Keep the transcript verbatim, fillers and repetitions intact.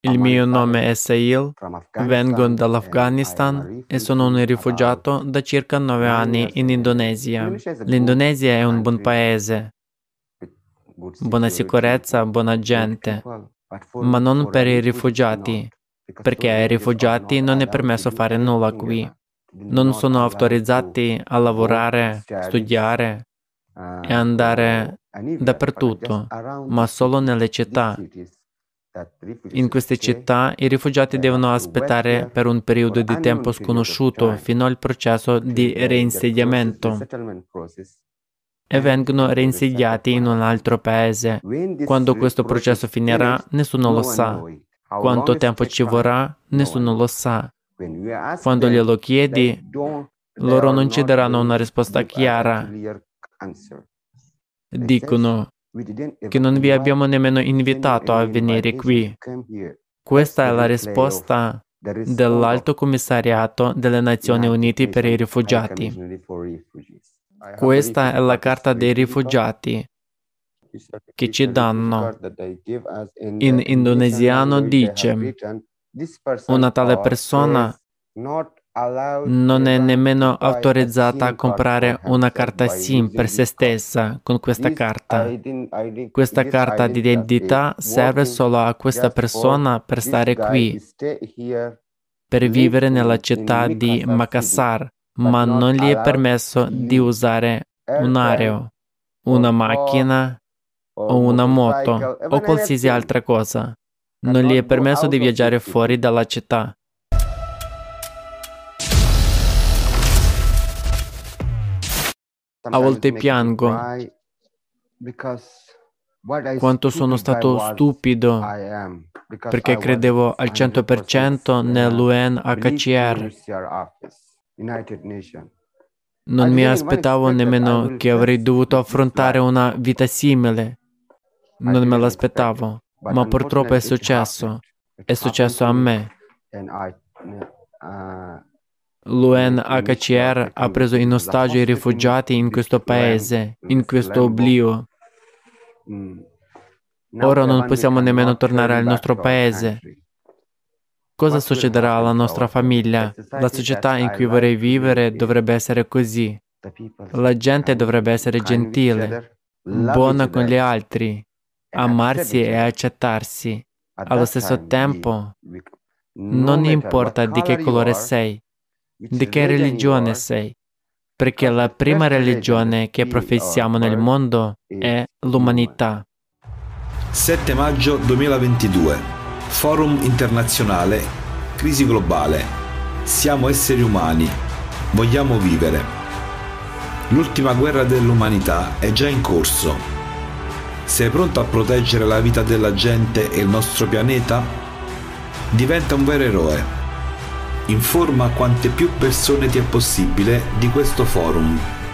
Il mio nome è Sahil, vengo dall'Afghanistan e sono un rifugiato da circa nove anni in Indonesia. L'Indonesia è un buon paese, buona sicurezza, buona gente, ma non per i rifugiati, perché ai rifugiati non è permesso fare nulla qui. Non sono autorizzati a lavorare, studiare e andare dappertutto, ma solo nelle città. In queste città i rifugiati devono aspettare per un periodo di tempo sconosciuto fino al processo di reinsediamento e vengono reinsediati in un altro paese. Quando questo processo finirà, nessuno lo sa. Quanto tempo ci vorrà, nessuno lo sa. Quando glielo chiedi, loro non ci daranno una risposta chiara. Dicono che non vi abbiamo nemmeno invitato a venire qui. Questa è la risposta dell'Alto Commissariato delle Nazioni Unite per i rifugiati. Questa è la carta dei rifugiati che ci danno. In indonesiano dice: una tale persona non è nemmeno autorizzata a comprare una carta SIM per se stessa con questa carta. Questa carta di identità serve solo a questa persona per stare qui, per vivere nella città di Makassar, ma non gli è permesso di usare un aereo, una macchina o una moto o qualsiasi altra cosa. Non gli è permesso di viaggiare fuori dalla città. A volte piango quanto sono stato stupido, perché credevo al cento per cento nell'U N H C R. Non mi aspettavo nemmeno che avrei dovuto affrontare una vita simile. Non me l'aspettavo, ma purtroppo è successo. È successo a me. L'U N H C R ha preso in ostaggio i rifugiati in questo paese, in questo oblio. Ora non possiamo nemmeno tornare al nostro paese. Cosa succederà alla nostra famiglia? La società in cui vorrei vivere dovrebbe essere così. La gente dovrebbe essere gentile, buona con gli altri, amarsi e accettarsi. Allo stesso tempo, non importa di che colore sei, di che religione sei, perché la prima religione che professiamo nel mondo è l'umanità. sette maggio duemilaventidue, Forum internazionale, crisi globale. Siamo esseri umani, vogliamo vivere. L'ultima guerra dell'umanità è già in corso. Sei pronto a proteggere la vita della gente e il nostro pianeta? Diventa un vero eroe. Informa quante più persone ti è possibile di questo forum.